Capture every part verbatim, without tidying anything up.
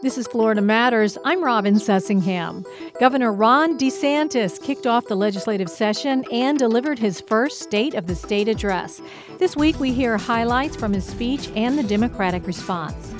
This is Florida Matters. I'm Robin Sussingham. Governor Ron DeSantis kicked off the legislative session and delivered his first State of the State address. This week we hear highlights from his speech and the Democratic response.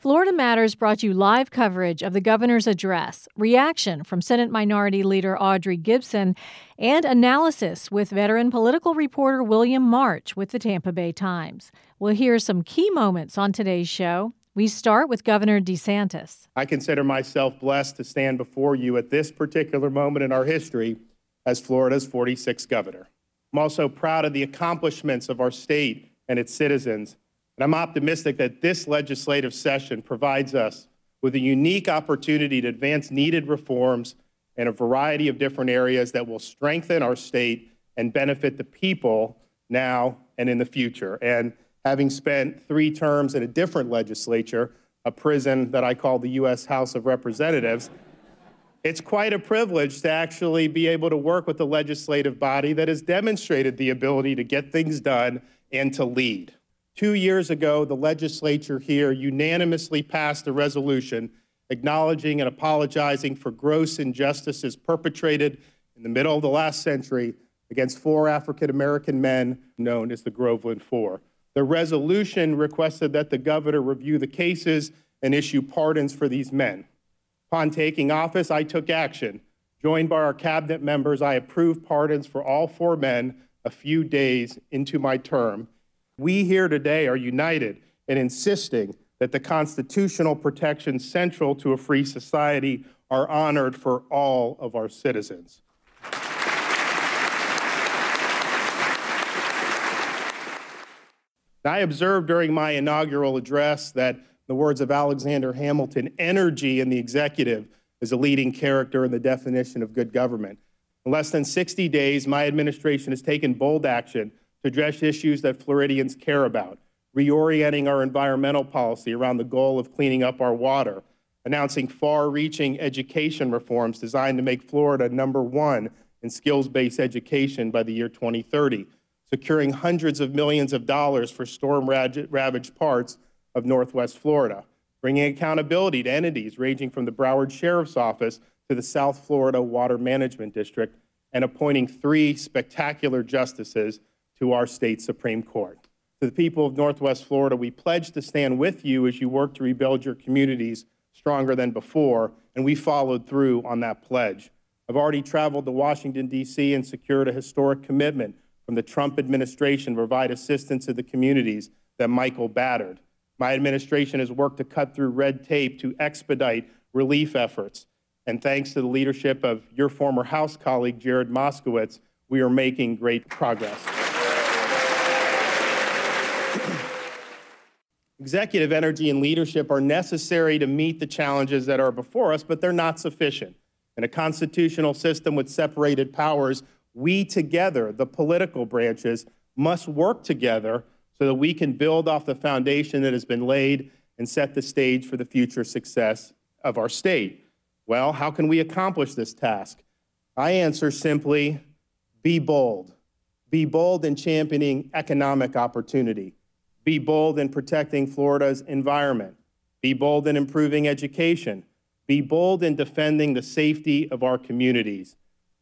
Florida Matters brought you live coverage of the governor's address, reaction from Senate Minority Leader Audrey Gibson, and analysis with veteran political reporter William March with the Tampa Bay Times. We'll hear some key moments on today's show. We start with Governor DeSantis. I consider myself blessed to stand before you at this particular moment in our history as Florida's forty-sixth governor. I'm also proud of the accomplishments of our state and its citizens. And I'm optimistic that this legislative session provides us with a unique opportunity to advance needed reforms in a variety of different areas that will strengthen our state and benefit the people now and in the future. And having spent three terms in a different legislature, a prison that I call the U S House of Representatives, it's quite a privilege to actually be able to work with a legislative body that has demonstrated the ability to get things done and to lead. Two years ago, the legislature here unanimously passed a resolution acknowledging and apologizing for gross injustices perpetrated in the middle of the last century against four African-American men known as the Groveland Four. The resolution requested that the governor review the cases and issue pardons for these men. Upon taking office, I took action. Joined by our cabinet members, I approved pardons for all four men a few days into my term. We here today are united in insisting that the constitutional protections central to a free society are honored for all of our citizens. I observed during my inaugural address that, in the words of Alexander Hamilton, energy in the executive is a leading character in the definition of good government. In less than sixty days, my administration has taken bold action to address issues that Floridians care about, reorienting our environmental policy around the goal of cleaning up our water, announcing far-reaching education reforms designed to make Florida number one in skills-based education by the year twenty thirty, securing hundreds of millions of dollars for storm-ravaged parts of Northwest Florida, bringing accountability to entities ranging from the Broward Sheriff's Office to the South Florida Water Management District, and appointing three spectacular justices to our state Supreme Court. To the people of Northwest Florida, we pledge to stand with you as you work to rebuild your communities stronger than before, and we followed through on that pledge. I've already traveled to Washington, D C and secured a historic commitment from the Trump administration to provide assistance to the communities that Michael battered. My administration has worked to cut through red tape to expedite relief efforts. And thanks to the leadership of your former House colleague, Jared Moskowitz, we are making great progress. Executive energy and leadership are necessary to meet the challenges that are before us, but they're not sufficient. In a constitutional system with separated powers, we together, the political branches, must work together so that we can build off the foundation that has been laid and set the stage for the future success of our state. Well, how can we accomplish this task? I answer simply, be bold. Be bold in championing economic opportunity. Be bold in protecting Florida's environment. Be bold in improving education. Be bold in defending the safety of our communities.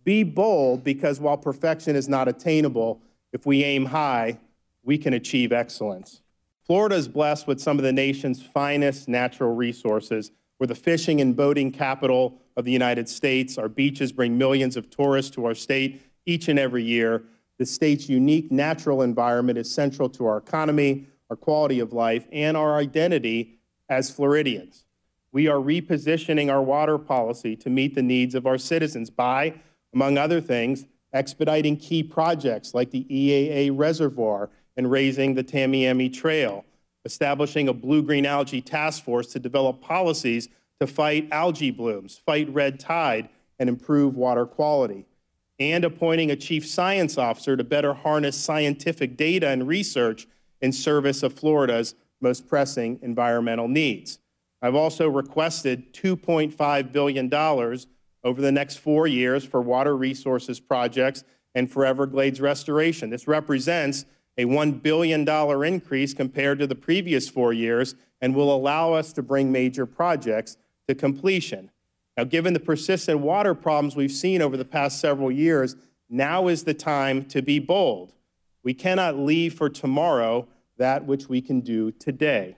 Be bold because while perfection is not attainable, if we aim high, we can achieve excellence. Florida is blessed with some of the nation's finest natural resources. We're the fishing and boating capital of the United States. Our beaches bring millions of tourists to our state each and every year. The state's unique natural environment is central to our economy, our quality of life, and our identity as Floridians. We are repositioning our water policy to meet the needs of our citizens by, among other things, expediting key projects like the E A A Reservoir and raising the Tamiami Trail, establishing a blue-green algae task force to develop policies to fight algae blooms, fight red tide, and improve water quality, and appointing a chief science officer to better harness scientific data and research in service of Florida's most pressing environmental needs. I've also requested two point five billion dollars over the next four years for water resources projects and for Everglades restoration. This represents a one billion dollars increase compared to the previous four years and will allow us to bring major projects to completion. Now, given the persistent water problems we've seen over the past several years, now is the time to be bold. We cannot leave for tomorrow that which we can do today.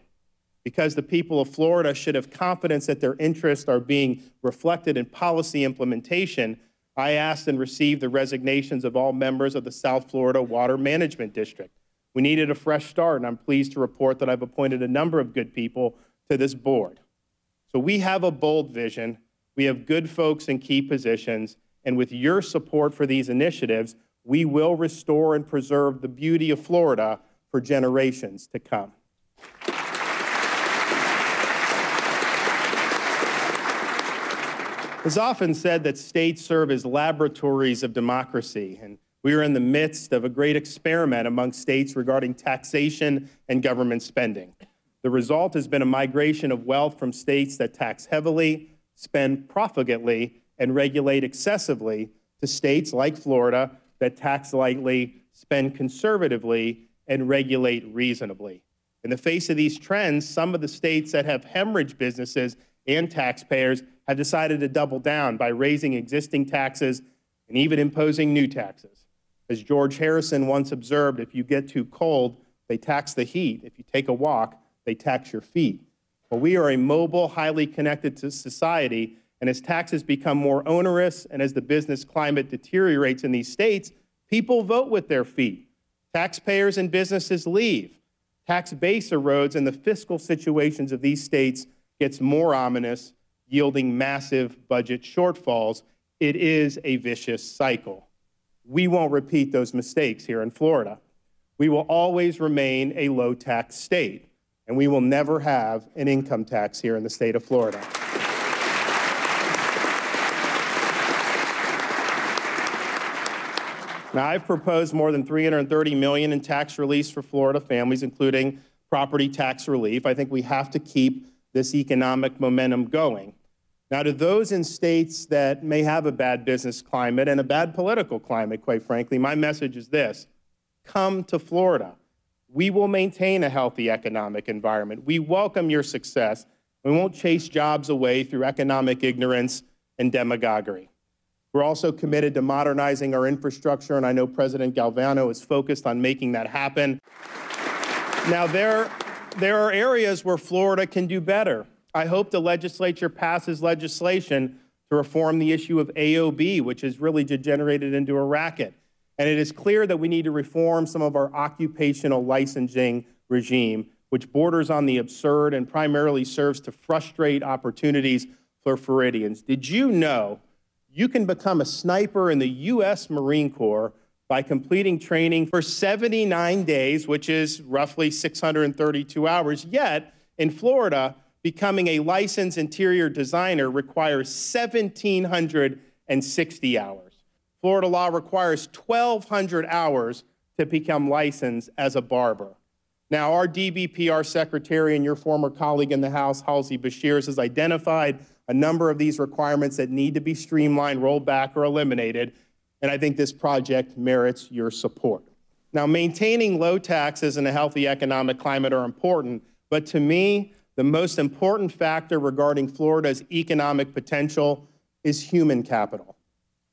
Because the people of Florida should have confidence that their interests are being reflected in policy implementation, I asked and received the resignations of all members of the South Florida Water Management District. We needed a fresh start, and I'm pleased to report that I've appointed a number of good people to this board. So we have a bold vision, we have good folks in key positions, and with your support for these initiatives, we will restore and preserve the beauty of Florida for generations to come. It's often said that states serve as laboratories of democracy, and we are in the midst of a great experiment among states regarding taxation and government spending. The result has been a migration of wealth from states that tax heavily, spend profligately, and regulate excessively to states like Florida that tax lightly, spend conservatively, and regulate reasonably. In the face of these trends, some of the states that have hemorrhaged businesses and taxpayers have decided to double down by raising existing taxes and even imposing new taxes. As George Harrison once observed, if you get too cold, they tax the heat. If you take a walk, they tax your feet. But we are a mobile, highly connected society, and as taxes become more onerous and as the business climate deteriorates in these states, people vote with their feet. Taxpayers and businesses leave. Tax base erodes, and the fiscal situations of these states gets more ominous, yielding massive budget shortfalls. It is a vicious cycle. We won't repeat those mistakes here in Florida. We will always remain a low-tax state, and we will never have an income tax here in the state of Florida. Now, I've proposed more than three hundred thirty million dollars in tax release for Florida families, including property tax relief. I think we have to keep this economic momentum going. Now, to those in states that may have a bad business climate and a bad political climate, quite frankly, my message is this: come to Florida. We will maintain a healthy economic environment. We welcome your success. We won't chase jobs away through economic ignorance and demagoguery. We're also committed to modernizing our infrastructure, and I know President Galvano is focused on making that happen. Now, there There are areas where Florida can do better. I hope the legislature passes legislation to reform the issue of A O B, which has really degenerated into a racket. And it is clear that we need to reform some of our occupational licensing regime, which borders on the absurd and primarily serves to frustrate opportunities for Floridians. Did you know you can become a sniper in the U S Marine Corps by completing training for seventy-nine days, which is roughly six hundred thirty-two hours. Yet, in Florida, becoming a licensed interior designer requires one thousand seven hundred sixty hours. Florida law requires one thousand two hundred hours to become licensed as a barber. Now, our D B P R secretary and your former colleague in the House, Halsey Beshears, has identified a number of these requirements that need to be streamlined, rolled back, or eliminated. And I think this project merits your support. Now, maintaining low taxes and a healthy economic climate are important, but to me, the most important factor regarding Florida's economic potential is human capital.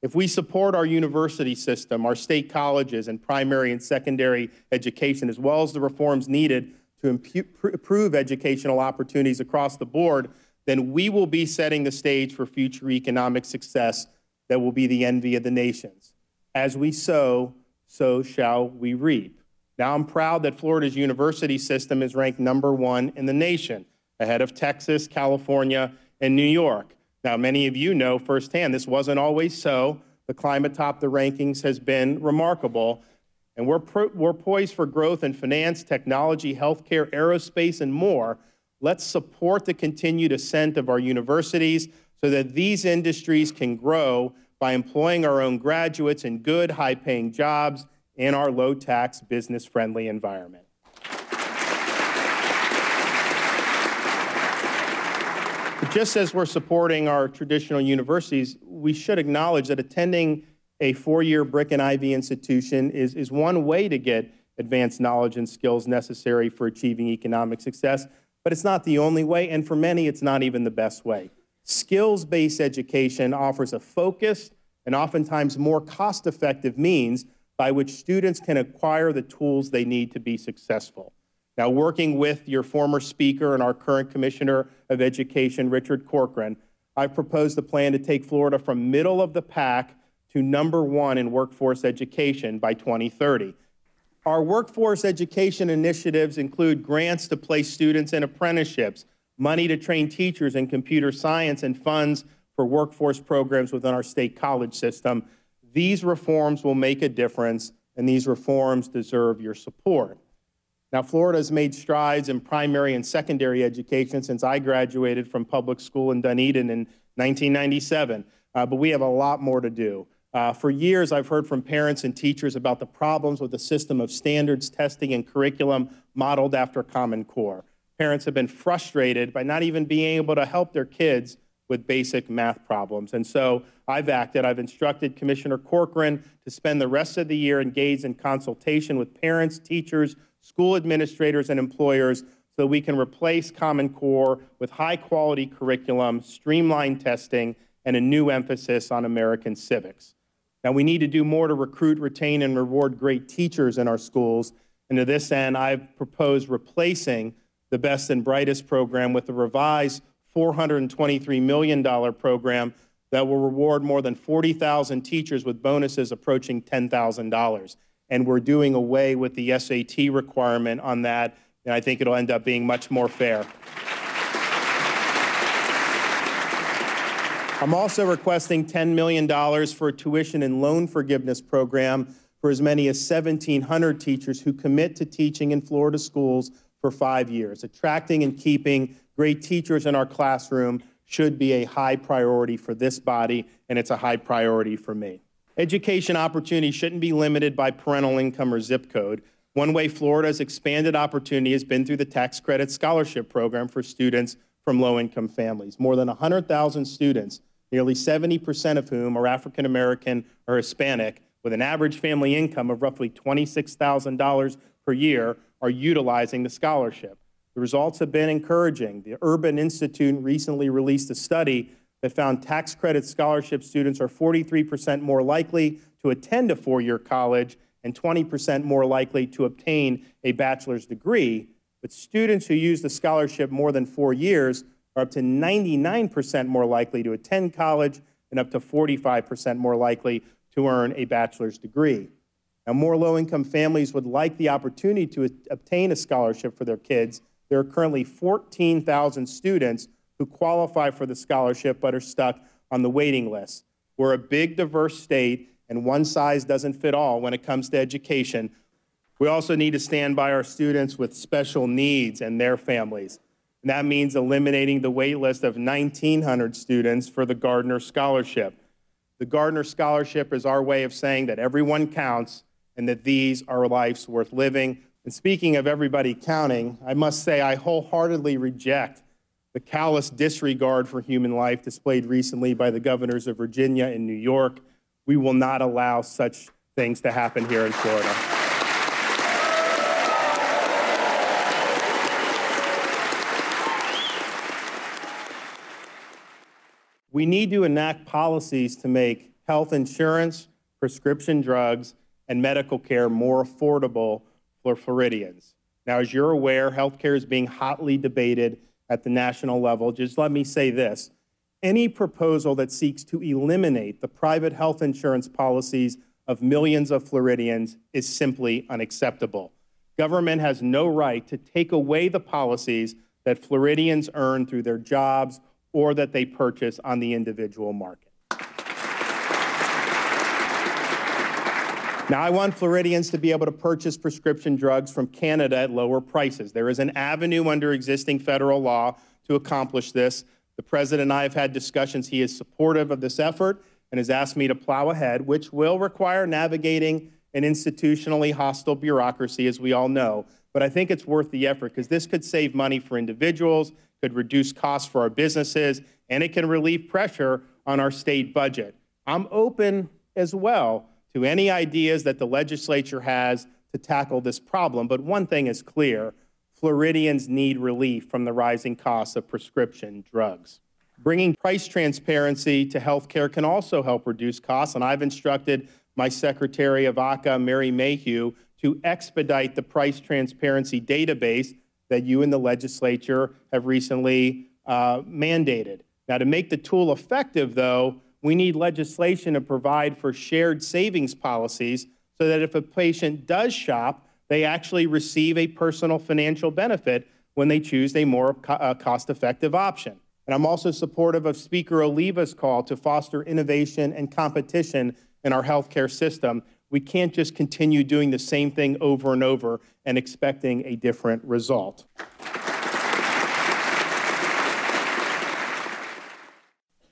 If we support our university system, our state colleges, and primary and secondary education, as well as the reforms needed to improve educational opportunities across the board, then we will be setting the stage for future economic success that will be the envy of the nations. As we sow, so shall we reap. Now, I'm proud that Florida's university system is ranked number one in the nation, ahead of Texas, California, and New York. Now, many of you know firsthand this wasn't always so. The climb atop the rankings has been remarkable, and we're, pro- we're poised for growth in finance, technology, healthcare, aerospace, and more. Let's support the continued ascent of our universities, so that these industries can grow by employing our own graduates in good, high-paying jobs in our low-tax, business-friendly environment. But just as we're supporting our traditional universities, we should acknowledge that attending a four-year brick and ivy institution is, is one way to get advanced knowledge and skills necessary for achieving economic success, but it's not the only way, and for many, it's not even the best way. Skills-based education offers a focused and oftentimes more cost-effective means by which students can acquire the tools they need to be successful. Now, working with your former speaker and our current Commissioner of Education, Richard Corcoran, I've proposed a plan to take Florida from middle of the pack to number one in workforce education by twenty thirty. Our workforce education initiatives include grants to place students in apprenticeships, money to train teachers in computer science, and funds for workforce programs within our state college system. These reforms will make a difference, and these reforms deserve your support. Now, Florida has made strides in primary and secondary education since I graduated from public school in Dunedin in nineteen ninety-seven, uh, but we have a lot more to do. Uh, for years, I've heard from parents and teachers about the problems with the system of standards, testing, and curriculum modeled after Common Core. Parents have been frustrated by not even being able to help their kids with basic math problems. And so I've acted. I've instructed Commissioner Corcoran to spend the rest of the year engaged in consultation with parents, teachers, school administrators, and employers so we can replace Common Core with high-quality curriculum, streamlined testing, and a new emphasis on American civics. Now, we need to do more to recruit, retain, and reward great teachers in our schools. And to this end, I've proposed replacing the Best and Brightest program with a revised four hundred twenty-three million dollars program that will reward more than forty thousand teachers with bonuses approaching ten thousand dollars. And we're doing away with the S A T requirement on that, and I think it'll end up being much more fair. I'm also requesting ten million dollars for a tuition and loan forgiveness program for as many as seventeen hundred teachers who commit to teaching in Florida schools for five years. Attracting and keeping great teachers in our classroom should be a high priority for this body, and it's a high priority for me. Education opportunities shouldn't be limited by parental income or zip code. One way Florida's expanded opportunity has been through the tax credit scholarship program for students from low-income families. More than one hundred thousand students, nearly seventy percent of whom are African American or Hispanic, with an average family income of roughly twenty-six thousand dollars per year, are utilizing the scholarship. The results have been encouraging. The Urban Institute recently released a study that found tax credit scholarship students are forty-three percent more likely to attend a four-year college and twenty percent more likely to obtain a bachelor's degree, but students who use the scholarship more than four years are up to ninety-nine percent more likely to attend college and up to forty-five percent more likely to earn a bachelor's degree. Now, more low-income families would like the opportunity to obtain a scholarship for their kids. There are currently fourteen thousand students who qualify for the scholarship but are stuck on the waiting list. We're a big, diverse state, and one size doesn't fit all when it comes to education. We also need to stand by our students with special needs and their families. And that means eliminating the wait list of nineteen hundred students for the Gardner Scholarship. The Gardner Scholarship is our way of saying that everyone counts and that these are lives worth living. And speaking of everybody counting, I must say I wholeheartedly reject the callous disregard for human life displayed recently by the governors of Virginia and New York. We will not allow such things to happen here in Florida. We need to enact policies to make health insurance, prescription drugs, and medical care more affordable for Floridians. Now, as you're aware, healthcare is being hotly debated at the national level. Just let me say this. Any proposal that seeks to eliminate the private health insurance policies of millions of Floridians is simply unacceptable. Government has no right to take away the policies that Floridians earn through their jobs or that they purchase on the individual market. Now, I want Floridians to be able to purchase prescription drugs from Canada at lower prices. There is an avenue under existing federal law to accomplish this. The president and I have had discussions. He is supportive of this effort and has asked me to plow ahead, which will require navigating an institutionally hostile bureaucracy, as we all know. But I think it's worth the effort because this could save money for individuals, could reduce costs for our businesses, and it can relieve pressure on our state budget. I'm open as well to any ideas that the legislature has to tackle this problem. But one thing is clear, Floridians need relief from the rising costs of prescription drugs. Bringing price transparency to health care can also help reduce costs, and I've instructed my Secretary of A C A, Mary Mayhew, to expedite the price transparency database that you and the legislature have recently uh, mandated. Now, to make the tool effective, though, we need legislation to provide for shared savings policies so that if a patient does shop, they actually receive a personal financial benefit when they choose a more co- uh, cost-effective option. And I'm also supportive of Speaker Oliva's call to foster innovation and competition in our healthcare system. We can't just continue doing the same thing over and over and expecting a different result.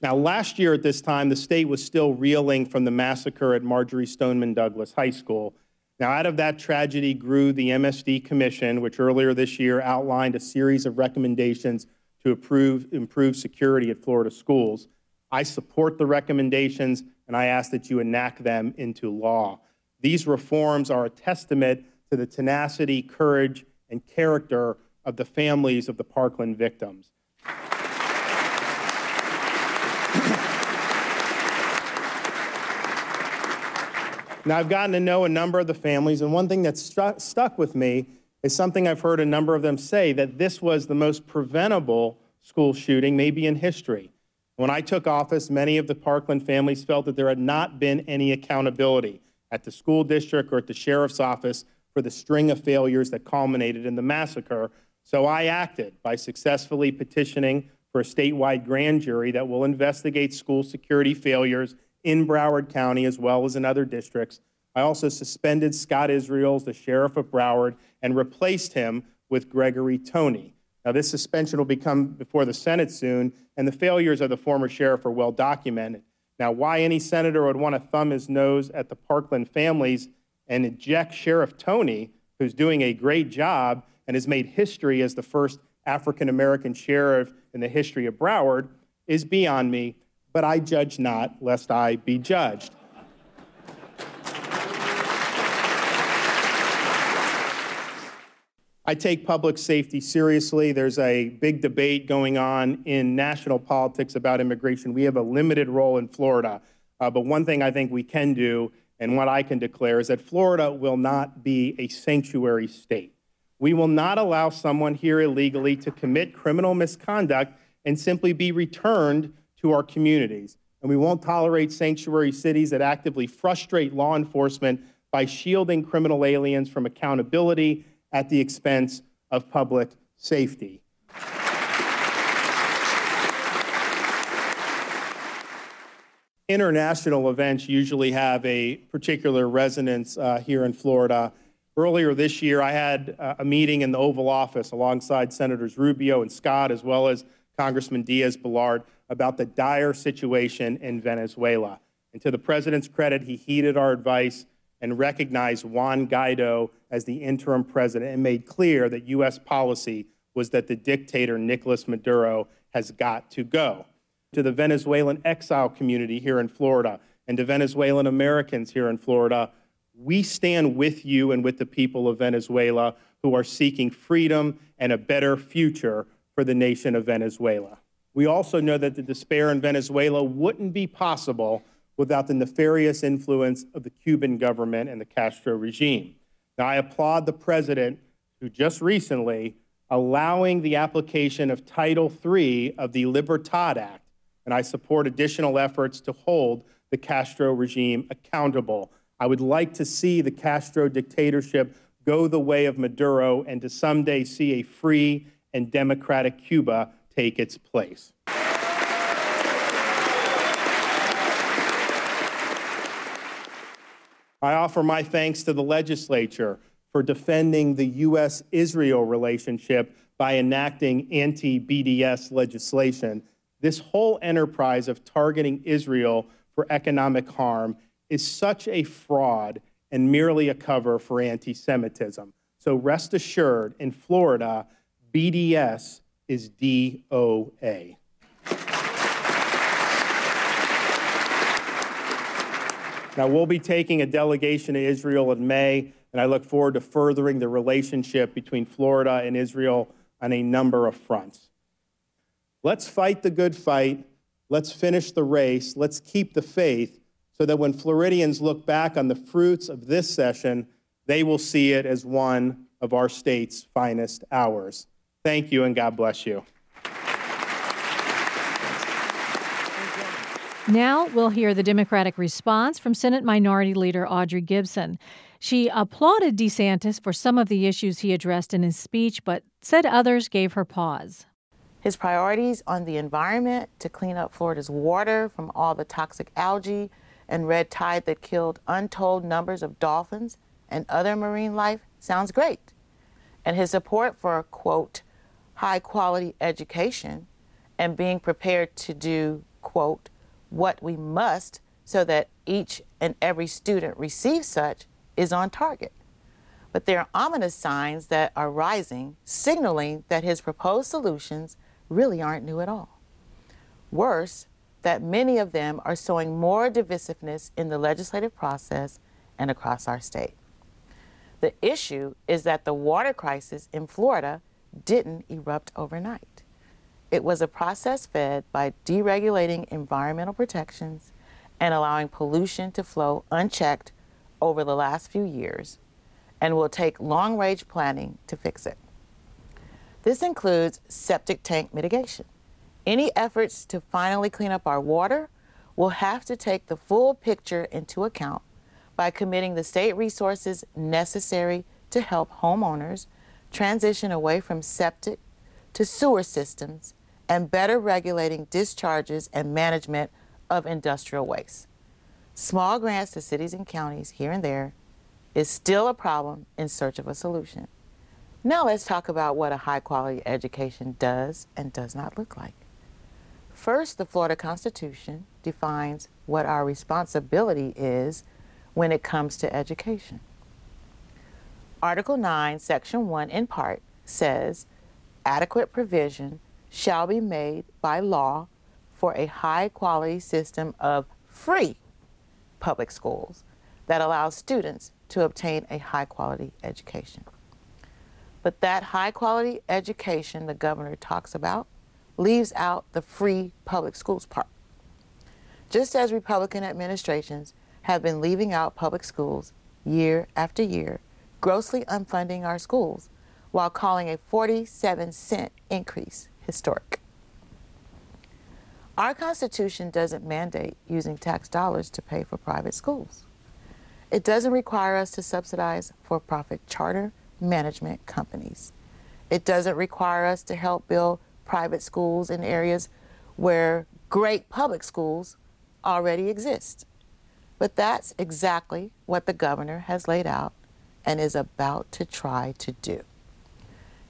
Now, last year at this time, the state was still reeling from the massacre at Marjorie Stoneman Douglas High School. Now, out of that tragedy grew the M S D Commission, which earlier this year outlined a series of recommendations to improve, improve security at Florida schools. I support the recommendations, and I ask that you enact them into law. These reforms are a testament to the tenacity, courage, and character of the families of the Parkland victims. Now, I've gotten to know a number of the families, and one thing that stu- stuck with me is something I've heard a number of them say, that this was the most preventable school shooting maybe in history. When I took office, many of the Parkland families felt that there had not been any accountability at the school district or at the sheriff's office for the string of failures that culminated in the massacre. So I acted by successfully petitioning for a statewide grand jury that will investigate school security failures in Broward County as well as in other districts. I also suspended Scott Israels, the sheriff of Broward, and replaced him with Gregory Tony. Now, this suspension will become before the Senate soon, and the failures of the former sheriff are well documented. Now, why any senator would want to thumb his nose at the Parkland families and eject Sheriff Tony, who's doing a great job and has made history as the first African-American sheriff in the history of Broward, is beyond me. But I judge not, lest I be judged. I take public safety seriously. There's a big debate going on in national politics about immigration. We have a limited role in Florida, uh, but one thing I think we can do, and what I can declare, is that Florida will not be a sanctuary state. We will not allow someone here illegally to commit criminal misconduct and simply be returned to our communities. And we won't tolerate sanctuary cities that actively frustrate law enforcement by shielding criminal aliens from accountability at the expense of public safety. International events usually have a particular resonance uh, here in Florida. Earlier this year, I had uh, a meeting in the Oval Office alongside Senators Rubio and Scott, as well as Congressman Diaz-Balart, about the dire situation in Venezuela. And to the president's credit, he heeded our advice and recognized Juan Guaido as the interim president and made clear that U S policy was that the dictator Nicolas Maduro has got to go. To the Venezuelan exile community here in Florida and to Venezuelan Americans here in Florida, we stand with you and with the people of Venezuela who are seeking freedom and a better future for the nation of Venezuela. We also know that the despair in Venezuela wouldn't be possible without the nefarious influence of the Cuban government and the Castro regime. Now, I applaud the president who just recently allowing the application of Title three of the Libertad Act, and I support additional efforts to hold the Castro regime accountable. I would like to see the Castro dictatorship go the way of Maduro and to someday see a free and democratic Cuba take its place. I offer my thanks to the legislature for defending the U S Israel relationship by enacting anti-B D S legislation. This whole enterprise of targeting Israel for economic harm is such a fraud and merely a cover for anti-Semitism. So rest assured, in Florida, B D S is D O A. Now, we'll be taking a delegation to Israel in May, and I look forward to furthering the relationship between Florida and Israel on a number of fronts. Let's fight the good fight. Let's finish the race. Let's keep the faith so that when Floridians look back on the fruits of this session, they will see it as one of our state's finest hours. Thank you, and God bless you. Now we'll hear the Democratic response from Senate Minority Leader Audrey Gibson. She applauded DeSantis for some of the issues he addressed in his speech, but said others gave her pause. His priorities on the environment, to clean up Florida's water from all the toxic algae and red tide that killed untold numbers of dolphins and other marine life, sounds great. And his support for, quote, high quality education and being prepared to do, quote, what we must so that each and every student receives such is on target. But there are ominous signs that are rising, signaling that his proposed solutions really aren't new at all. Worse, that many of them are sowing more divisiveness in the legislative process and across our state. The issue is that the water crisis in Florida didn't erupt overnight. It was a process fed by deregulating environmental protections and allowing pollution to flow unchecked over the last few years, and will take long-range planning to fix it. This includes septic tank mitigation. Any efforts to finally clean up our water will have to take the full picture into account by committing the state resources necessary to help homeowners transition away from septic to sewer systems and better regulating discharges and management of industrial waste. Small grants to cities and counties here and there is still a problem in search of a solution. Now let's talk about what a high-quality education does and does not look like. First, the Florida Constitution defines what our responsibility is when it comes to education. Article nine, Section one, in part, says, adequate provision shall be made by law for a high-quality system of free public schools that allows students to obtain a high-quality education. But that high-quality education the governor talks about leaves out the free public schools part. Just as Republican administrations have been leaving out public schools year after year, grossly unfunding our schools, while calling a forty-seven cent increase historic. Our Constitution doesn't mandate using tax dollars to pay for private schools. It doesn't require us to subsidize for-profit charter management companies. It doesn't require us to help build private schools in areas where great public schools already exist. But that's exactly what the governor has laid out and is about to try to do.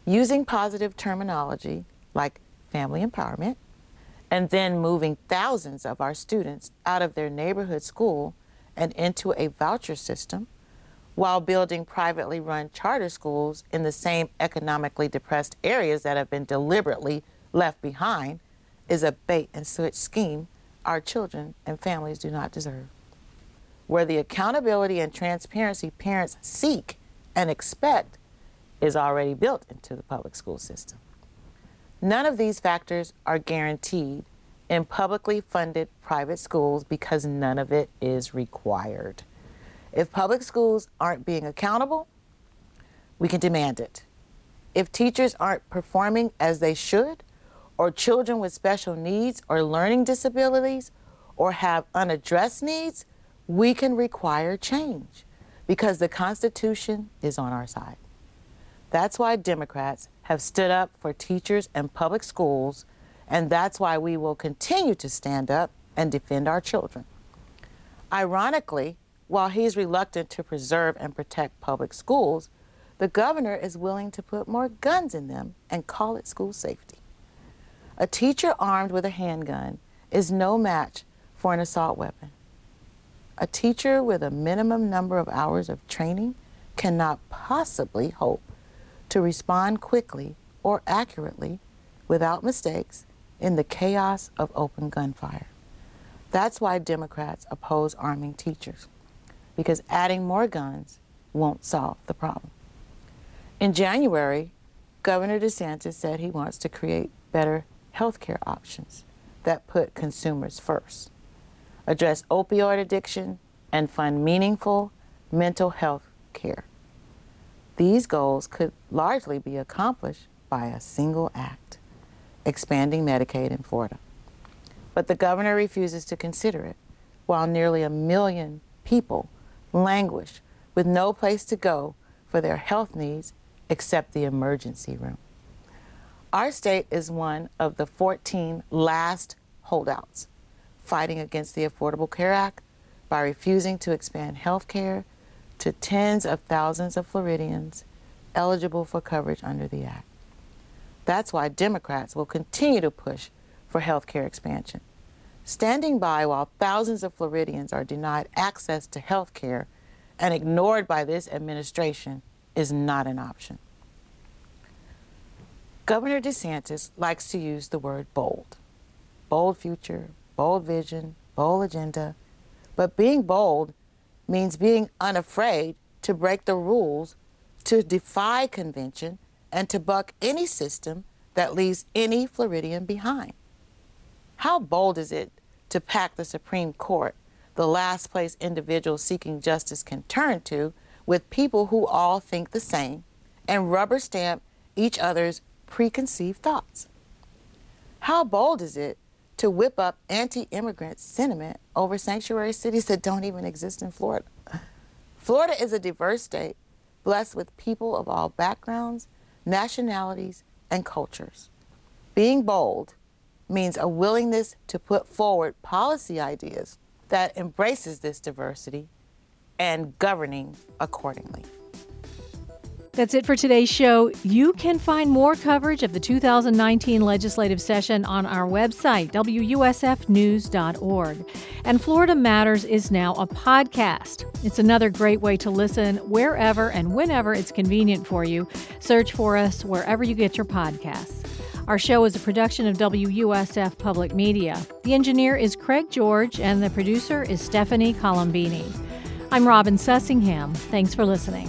Using positive terminology like family empowerment, and then moving thousands of our students out of their neighborhood school and into a voucher system, while building privately run charter schools in the same economically depressed areas that have been deliberately left behind, is a bait and switch scheme our children and families do not deserve. Where the accountability and transparency parents seek and expect is already built into the public school system. None of these factors are guaranteed in publicly funded private schools because none of it is required. If public schools aren't being accountable, we can demand it. If teachers aren't performing as they should, or children with special needs or learning disabilities or have unaddressed needs, we can require change because the Constitution is on our side. That's why Democrats have stood up for teachers and public schools, and that's why we will continue to stand up and defend our children. Ironically, while he's reluctant to preserve and protect public schools, the governor is willing to put more guns in them and call it school safety. A teacher armed with a handgun is no match for an assault weapon. A teacher with a minimum number of hours of training cannot possibly hope to respond quickly or accurately without mistakes in the chaos of open gunfire. That's why Democrats oppose arming teachers, because adding more guns won't solve the problem. In January, Governor DeSantis said he wants to create better health care options that put consumers first, address opioid addiction, and fund meaningful mental health care. These goals could largely be accomplished by a single act, expanding Medicaid in Florida. But the governor refuses to consider it, while nearly a million people languish with no place to go for their health needs except the emergency room. Our state is one of the fourteen last holdouts fighting against the Affordable Care Act by refusing to expand health care to tens of thousands of Floridians eligible for coverage under the act. That's why Democrats will continue to push for health care expansion, standing by while thousands of Floridians are denied access to health care and ignored by this administration is not an option. Governor DeSantis likes to use the word bold. Bold future, bold vision, bold agenda. But being bold means being unafraid to break the rules, to defy convention, and to buck any system that leaves any Floridian behind. How bold is it to pack the Supreme Court, the last place individuals seeking justice can turn to, with people who all think the same, and rubber stamp each other's preconceived thoughts? How bold is it to whip up anti-immigrant sentiment over sanctuary cities that don't even exist in Florida? Florida is a diverse state, blessed with people of all backgrounds, nationalities, and cultures. Being bold means a willingness to put forward policy ideas that embraces this diversity and governing accordingly. That's it for today's show. You can find more coverage of the two thousand nineteen legislative session on our website, W U S F news dot org. And Florida Matters is now a podcast. It's another great way to listen wherever and whenever it's convenient for you. Search for us wherever you get your podcasts. Our show is a production of W U S F Public Media. The engineer is Craig George, and the producer is Stephanie Colombini. I'm Robin Sussingham. Thanks for listening.